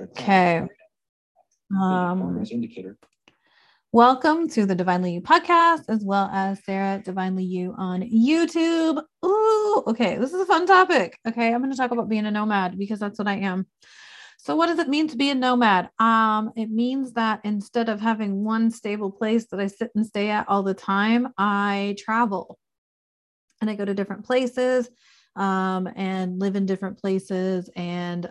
Okay. Welcome to the Divinely You podcast, as well as Sarah Divinely You on YouTube. Ooh, okay. This is a fun topic. Okay. I'm going to talk about being a nomad because that's what I am. So what does it mean to be a nomad? It means that instead of having one stable place that I sit and stay at all the time, I travel and I go to different places, and live in different places and,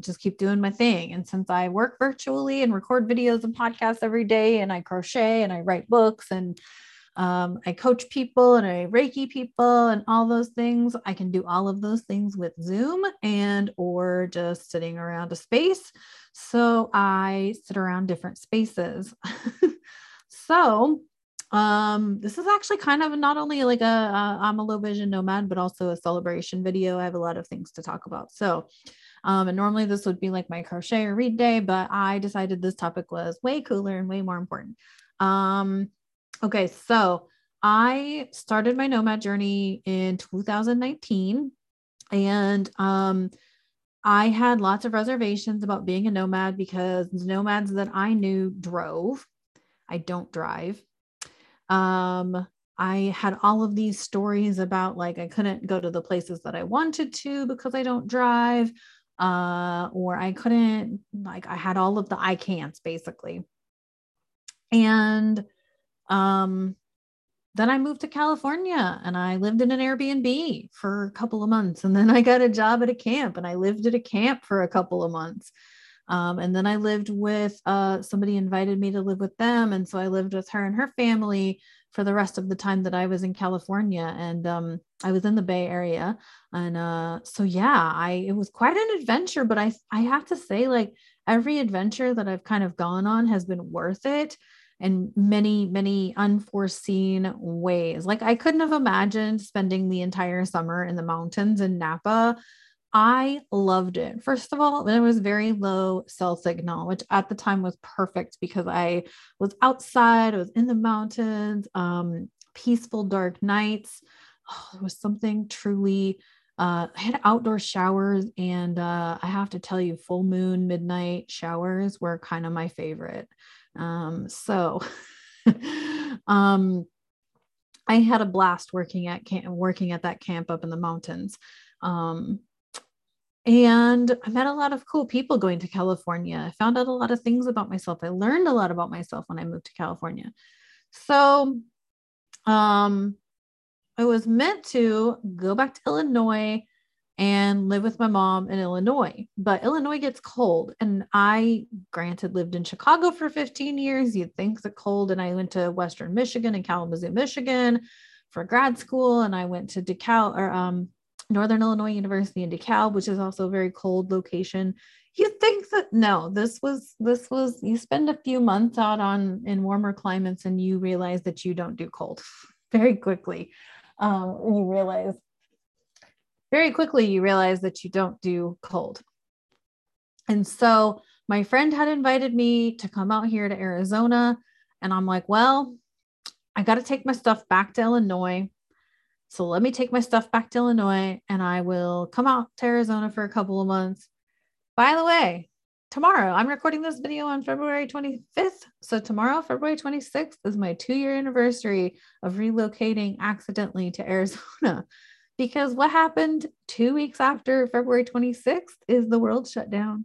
just keep doing my thing. And since I work virtually and record videos and podcasts every day, and I crochet and I write books and, I coach people and I Reiki people and all those things. I can do all of those things with Zoom and or just sitting around a space. So I sit around different spaces. So this is actually kind of not only like I'm a low vision nomad, but also a celebration video. I have a lot of things to talk about. So, and normally this would be like my crochet or read day, but I decided this topic was way cooler and way more important. Okay. So I started my nomad journey in 2019 and, I had lots of reservations about being a nomad because the nomads that I knew drove. I don't drive. I had all of these stories about like, I couldn't go to the places that I wanted to because I don't drive, or I couldn't, like I had all of the I can'ts basically. And, then I moved to California and I lived in an Airbnb for a couple of months. And then I got a job at a camp and I lived at a camp for a couple of months. And then I lived with, somebody invited me to live with them. And so I lived with her and her family for the rest of the time that I was in California. And, I was in the Bay Area and, so yeah, it was quite an adventure, but I have to say like every adventure that I've kind of gone on has been worth it in many, many unforeseen ways. Like I couldn't have imagined spending the entire summer in the mountains in Napa. I loved it. First of all, it was very low cell signal, which at the time was perfect because I was outside, I was in the mountains, peaceful, dark nights. Oh, it was something truly, I had outdoor showers and, I have to tell you, full moon, midnight showers were kind of my favorite. I had a blast working at that camp up in the mountains. And I met a lot of cool people going to California. I found out a lot of things about myself. I learned a lot about myself when I moved to California. So, I was meant to go back to Illinois and live with my mom in Illinois, but Illinois gets cold. And I, granted, lived in Chicago for 15 years. You'd think it's cold. And I went to Western Michigan and Kalamazoo, Michigan for grad school. And I went to DeKalb or, Northern Illinois University in DeKalb, which is also a very cold location. You think that, no, this was, you spend a few months out in warmer climates and you realize that you don't do cold very quickly. You realize that you don't do cold. And so my friend had invited me to come out here to Arizona. And I'm like, well, I got to take my stuff back to Illinois. So let me take my stuff back to Illinois and I will come out to Arizona for a couple of months. By the way, tomorrow, I'm recording this video on February 25th. So tomorrow, February 26th is my 2-year anniversary of relocating accidentally to Arizona, because what happened 2 weeks after February 26th is the world shut down.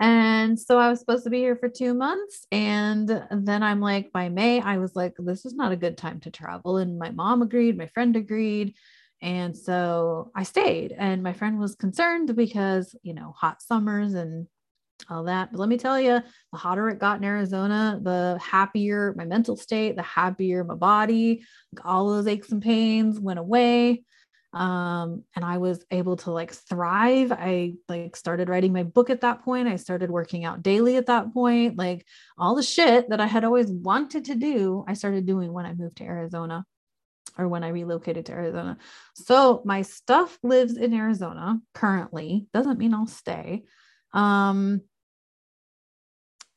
And so I was supposed to be here for 2 months. And then I'm like, by May, I was like, this is not a good time to travel. And my mom agreed, my friend agreed. And so I stayed and my friend was concerned because, you know, hot summers and all that. But let me tell you, the hotter it got in Arizona, the happier my mental state, the happier my body, all those aches and pains went away. And I was able to like thrive. I like started writing my book at that point. I started working out daily at that point, like all the shit that I had always wanted to do. I started doing when I moved to Arizona or when I relocated to Arizona. So my stuff lives in Arizona currently. Doesn't mean I'll stay.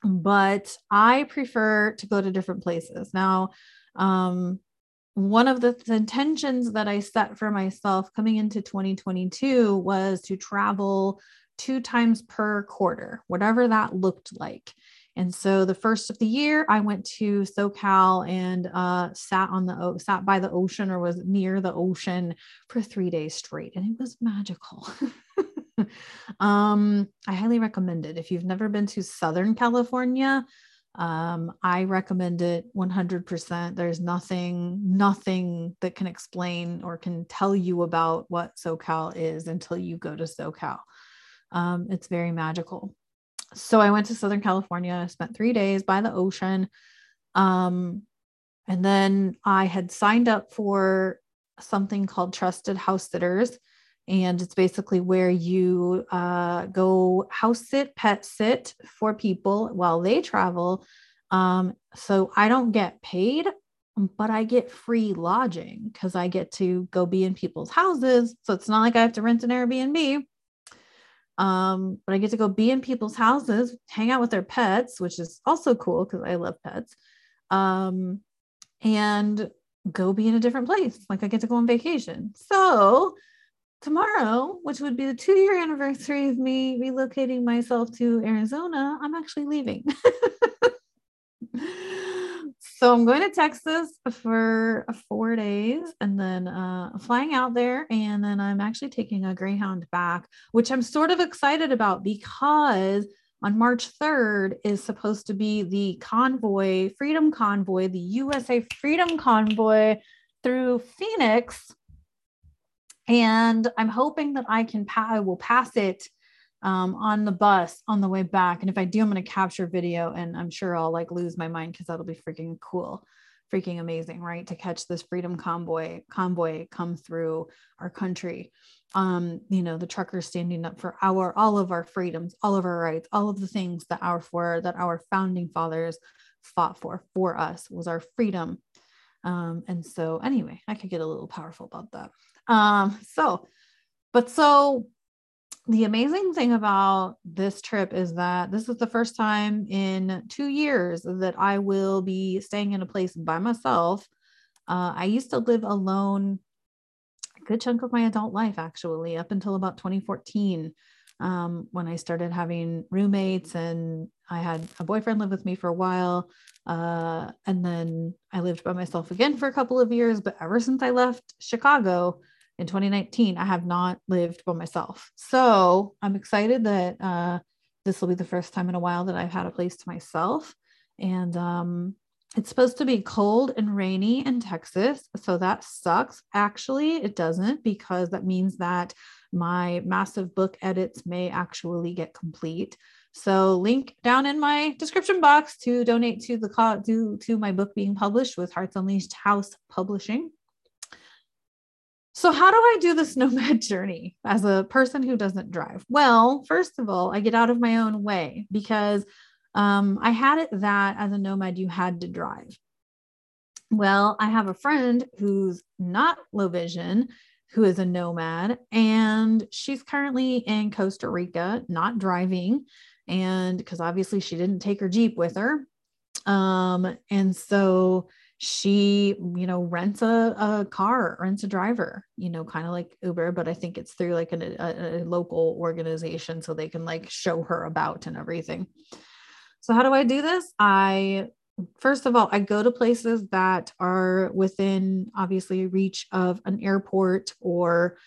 But I prefer to go to different places now. one of the intentions that I set for myself coming into 2022 was to travel 2 times per quarter, whatever that looked like. And so the first of the year, I went to SoCal and sat by the ocean, or was near the ocean, for 3 days straight. And it was magical. I highly recommend it. If you've never been to Southern California, I recommend it 100%. There's nothing that can explain or can tell you about what SoCal is until you go to SoCal. It's very magical. So I went to Southern California, spent 3 days by the ocean. And then I had signed up for something called Trusted House Sitters. And it's basically where you go house sit, pet sit for people while they travel. So I don't get paid, but I get free lodging because I get to go be in people's houses. So it's not like I have to rent an Airbnb. But I get to go be in people's houses, hang out with their pets, which is also cool because I love pets, and go be in a different place. Like I get to go on vacation. So tomorrow, which would be the 2-year anniversary of me relocating myself to Arizona, I'm actually leaving. So I'm going to Texas for 4 days and then flying out there. And then I'm actually taking a Greyhound back, which I'm sort of excited about because on March 3rd is supposed to be the Freedom Convoy, the USA Freedom Convoy through Phoenix. And I'm hoping that I will pass it on the bus on the way back. And if I do, I'm going to capture video, and I'm sure I'll lose my mind because that'll be freaking cool. Freaking amazing, right? To catch this Freedom convoy come through our country. The truckers standing up for all of our freedoms, all of our rights, all of the things that our founding fathers fought for us was our freedom. And so anyway, I could get a little powerful about that. So the amazing thing about this trip is that this is the first time in 2 years that I will be staying in a place by myself. I used to live alone a good chunk of my adult life, actually, up until about 2014, when I started having roommates, and I had a boyfriend live with me for a while. And then I lived by myself again for a couple of years, but ever since I left Chicago in 2019, I have not lived by myself. So I'm excited that, this will be the first time in a while that I've had a place to myself. And, it's supposed to be cold and rainy in Texas. So that sucks. Actually, it doesn't, because that means that my massive book edits may actually get complete. So link down in my description box to donate to the cause to my book being published with Hearts Unleashed House Publishing. So how do I do this nomad journey as a person who doesn't drive? Well, first of all, I get out of my own way, because I had it that as a nomad, you had to drive. Well, I have a friend who's not low vision, who is a nomad, and she's currently in Costa Rica, not driving. And because obviously she didn't take her Jeep with her. And so she, rents a car, rents a driver, kind of like Uber, but I think it's through like a local organization, so they can show her about and everything. So how do I do this? First of all, I go to places that are within obviously reach of an airport or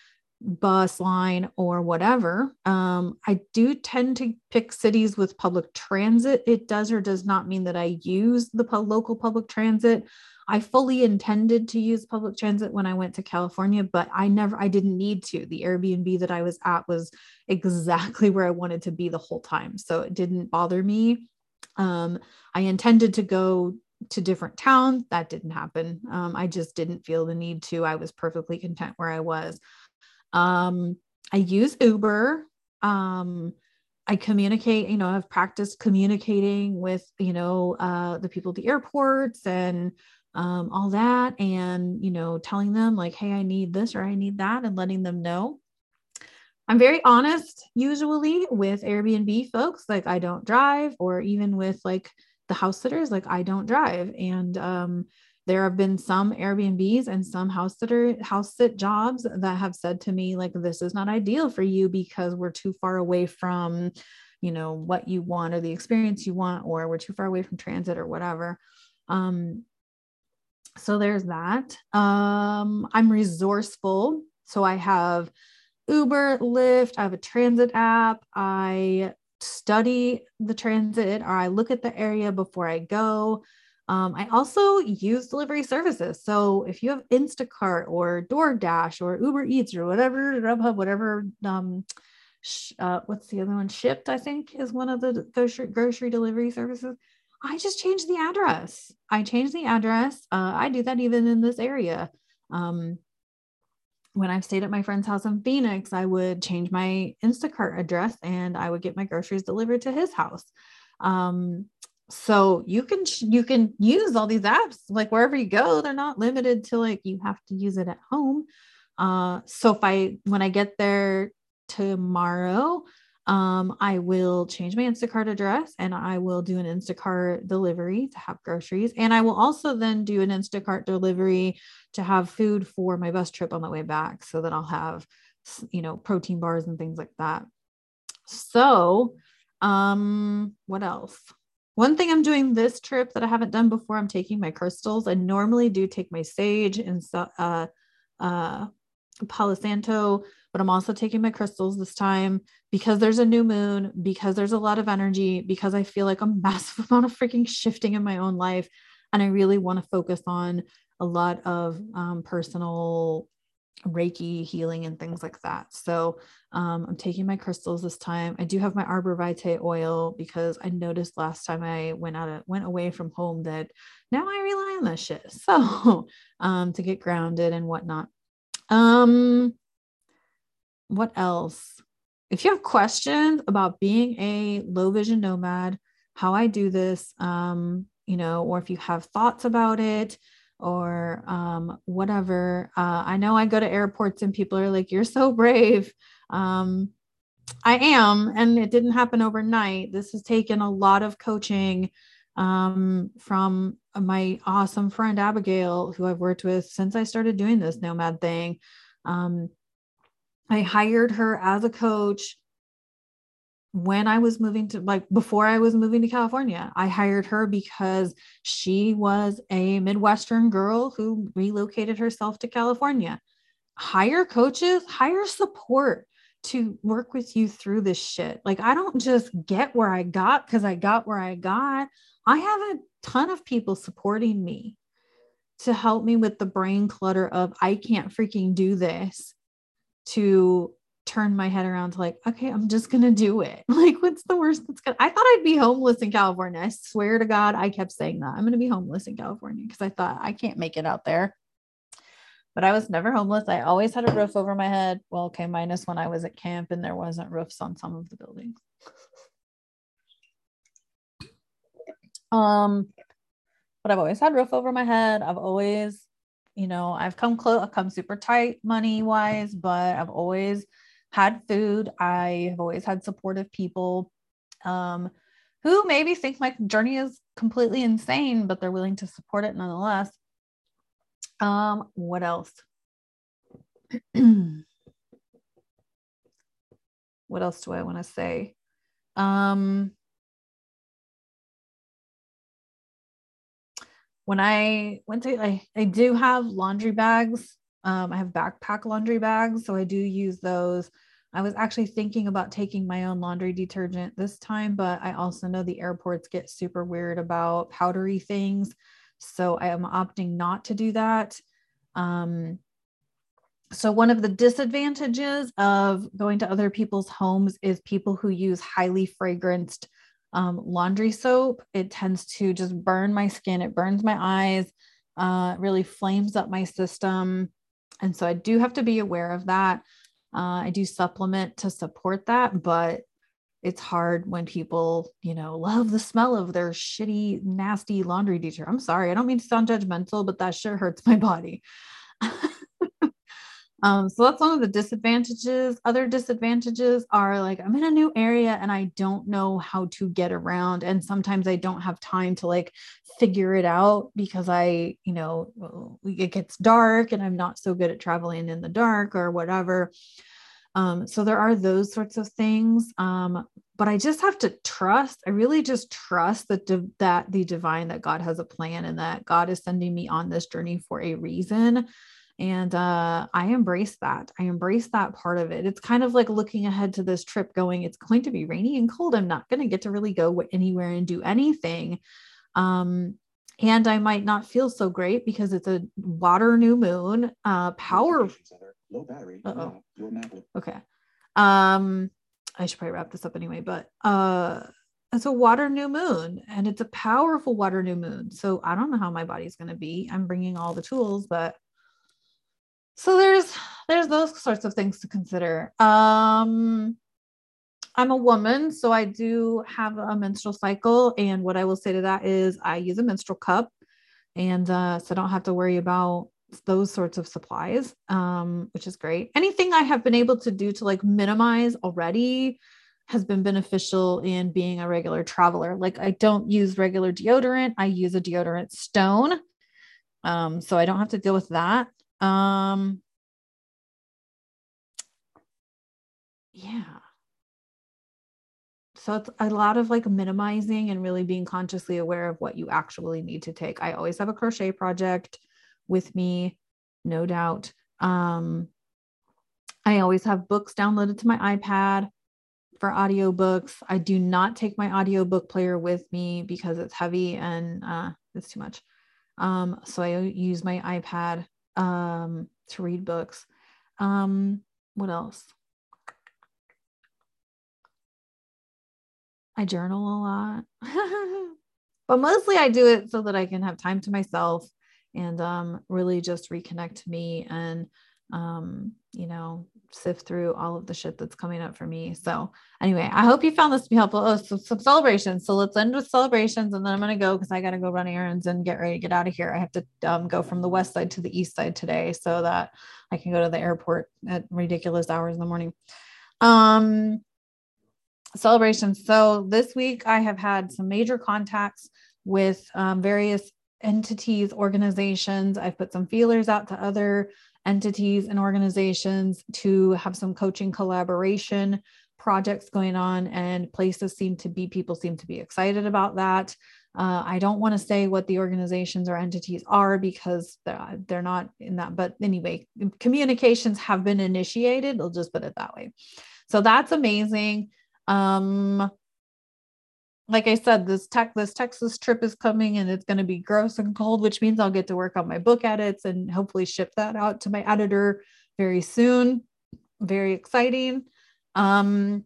bus line or whatever. I do tend to pick cities with public transit. It does or does not mean that I use the local public transit. I fully intended to use public transit when I went to California, but I didn't need to. The Airbnb that I was at was exactly where I wanted to be the whole time. So it didn't bother me. I intended to go to different towns. That didn't happen. I just didn't feel the need to. I was perfectly content where I was. I use Uber. I communicate, I've practiced communicating with, the people at the airports and, all that. And, telling them hey, I need this or I need that, and letting them know. I'm very honest usually with Airbnb folks. I don't drive, or even with the house sitters, I don't drive. And, There have been some Airbnbs and some house sit jobs that have said to me, like, this is not ideal for you because we're too far away from, you know, what you want or the experience you want, or we're too far away from transit or whatever. So there's that. I'm resourceful. So I have Uber, Lyft, I have a transit app. I study the transit, or I look at the area before I go. I also use delivery services. So if you have Instacart or DoorDash or Uber Eats or whatever, Grubhub, whatever, what's the other one? Shipped, I think, is one of the grocery delivery services. I just changed the address. I do that even in this area. When I've stayed at my friend's house in Phoenix, I would change my Instacart address and I would get my groceries delivered to his house. So you can use all these apps, like wherever you go. They're not limited to, like, you have to use it at home. So when I get there tomorrow, I will change my Instacart address and I will do an Instacart delivery to have groceries. And I will also then do an Instacart delivery to have food for my bus trip on the way back, so that I'll have, you know, protein bars and things like that. So, what else? One thing I'm doing this trip that I haven't done before, I'm taking my crystals. I normally do take my sage and Palo Santo, but I'm also taking my crystals this time because there's a new moon, because there's a lot of energy, because I feel like a massive amount of freaking shifting in my own life. And I really want to focus on a lot of personal Reiki healing and things like that. So I'm taking my crystals this time. I do have my Arborvitae oil because I noticed last time I went away from home that now I rely on that shit. So to get grounded and whatnot. What else? If you have questions about being a low vision nomad, how I do this, you know, or if you have thoughts about it, or whatever. I know I go to airports and people are like, you're so brave. I am, and it didn't happen overnight. This has taken a lot of coaching from my awesome friend Abigail, who I've worked with since I started doing this nomad thing. I hired her as a coach when I was moving to, like, before I was moving to California. I hired her because she was a Midwestern girl who relocated herself to California. Hire coaches, hire support to work with you through this shit. Like, I don't just get where I got because I got where I got. I have a ton of people supporting me to help me with the brain clutter of, I can't freaking do this, to turn my head around to, like, okay, I'm just going to do it. Like, what's the worst that's going to, I thought I'd be homeless in California. I swear to God, I kept saying that I'm going to be homeless in California, 'cause I thought I can't make it out there, but I was never homeless. I always had a roof over my head. Well, okay. Minus when I was at camp and there wasn't roofs on some of the buildings. But I've always had a roof over my head. I've always, you know, I've come close, I've come super tight money wise, but I've always had food. I have always had supportive people who maybe think my journey is completely insane, but they're willing to support it nonetheless. What else? What else do I want to say? When I went to, I do have laundry bags. I have backpack laundry bags, so I do use those. I was actually thinking about taking my own laundry detergent this time, but I also know the airports get super weird about powdery things. So I am opting not to do that. So one of the disadvantages of going to other people's homes is people who use highly fragranced laundry soap. It tends to just burn my skin. It burns my eyes, really flames up my system. And so I do have to be aware of that. I do supplement to support that, but it's hard when people, you know, love the smell of their shitty, nasty laundry detergent. I'm sorry. I don't mean to sound judgmental, but that sure hurts my body. So that's one of the disadvantages. Other disadvantages are like, I'm in a new area and I don't know how to get around. And sometimes I don't have time to like figure it out because I, you know, it gets dark and I'm not so good at traveling in the dark or whatever. So there are those sorts of things. But I just have to trust. I really just trust that the divine, that God has a plan and that God is sending me on this journey for a reason. And I embrace that. I embrace that part of it. It's kind of like looking ahead to this trip going, it's going to be rainy and cold. I'm not going to get to really go anywhere and do anything. And I might not feel so great because it's a water new moon, power. Low battery. Okay. I should probably wrap this up anyway, but it's a water new moon and it's a powerful water new moon. So I don't know how my body's going to be. I'm bringing all the tools, but so there's those sorts of things to consider. I'm a woman, so I do have a menstrual cycle. And what I will say to that is I use a menstrual cup and so I don't have to worry about those sorts of supplies, which is great. Anything I have been able to do to like minimize already has been beneficial in being a regular traveler. Like I don't use regular deodorant. I use a deodorant stone. So I don't have to deal with that. Yeah. So it's a lot of like minimizing and really being consciously aware of what you actually need to take. I always have a crochet project with me, no doubt. I always have books downloaded to my iPad for audiobooks. I do not take my audiobook player with me because it's heavy and it's too much. So I use my iPad to read books. What else? I journal a lot, but mostly I do it so that I can have time to myself and, really just reconnect to me and, you know, sift through all of the shit that's coming up for me. So anyway, I hope you found this to be helpful. Oh, some celebrations. So let's end with celebrations and then I'm going to go, cause I got to go run errands and get ready to get out of here. I have to go from the west side to the east side today so that I can go to the airport at ridiculous hours in the morning. Celebrations. So this week I have had some major contacts with, various entities, organizations. I've put some feelers out to other entities and organizations to have some coaching collaboration projects going on, and people seem to be excited about that. I don't want to say what the organizations or entities are because they're not in that, but anyway, communications have been initiated. I'll just put it that way. So that's amazing. Like I said, this Texas trip is coming and it's going to be gross and cold, which means I'll get to work on my book edits and hopefully ship that out to my editor very soon. Very exciting. Today,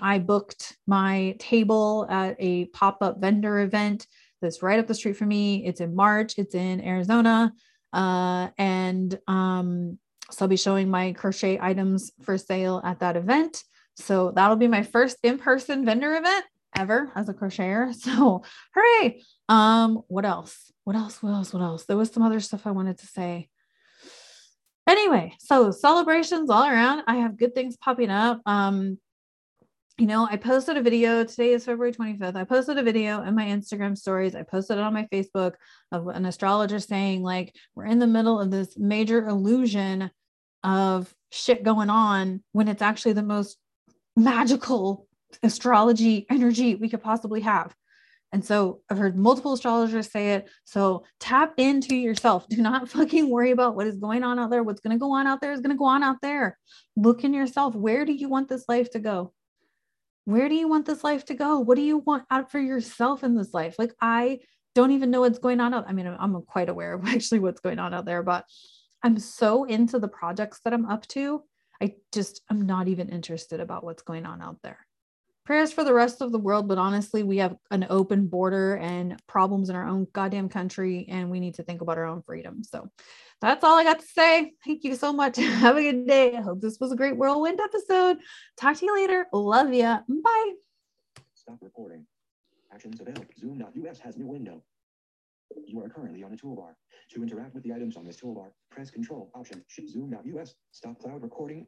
I booked my table at a pop-up vendor event that's right up the street from me. It's in March. It's in Arizona. So I'll be showing my crochet items for sale at that event. So that'll be my first in-person vendor event ever as a crocheter. So hooray. What else? There was some other stuff I wanted to say. Anyway, so celebrations all around. I have good things popping up. You know, I posted a video. Today is February 25th. I posted a video in my Instagram stories. I posted it on my Facebook of an astrologer saying like, we're in the middle of this major illusion of shit going on when it's actually the most magical astrology energy we could possibly have. And so I've heard multiple astrologers say it. So tap into yourself. Do not fucking worry about what is going on out there. What's going to go on out there is going to go on out there. Look in yourself. Where do you want this life to go? What do you want out for yourself in this life? Like, I don't even know what's going on out. I mean, I'm quite aware of actually what's going on out there, but I'm so into the projects that I'm up to. I'm not even interested about what's going on out there. Prayers for the rest of the world, but honestly, we have an open border and problems in our own goddamn country, and we need to think about our own freedom. So that's all I got to say. Thank you so much. Have a good day. I hope this was a great whirlwind episode. Talk to you later. Love ya. Bye. Stop recording. Actions available. Zoom.us has new window. You are currently on a toolbar. To interact with the items on this toolbar, press Control Option Shift Zoom. US. Stop cloud recording.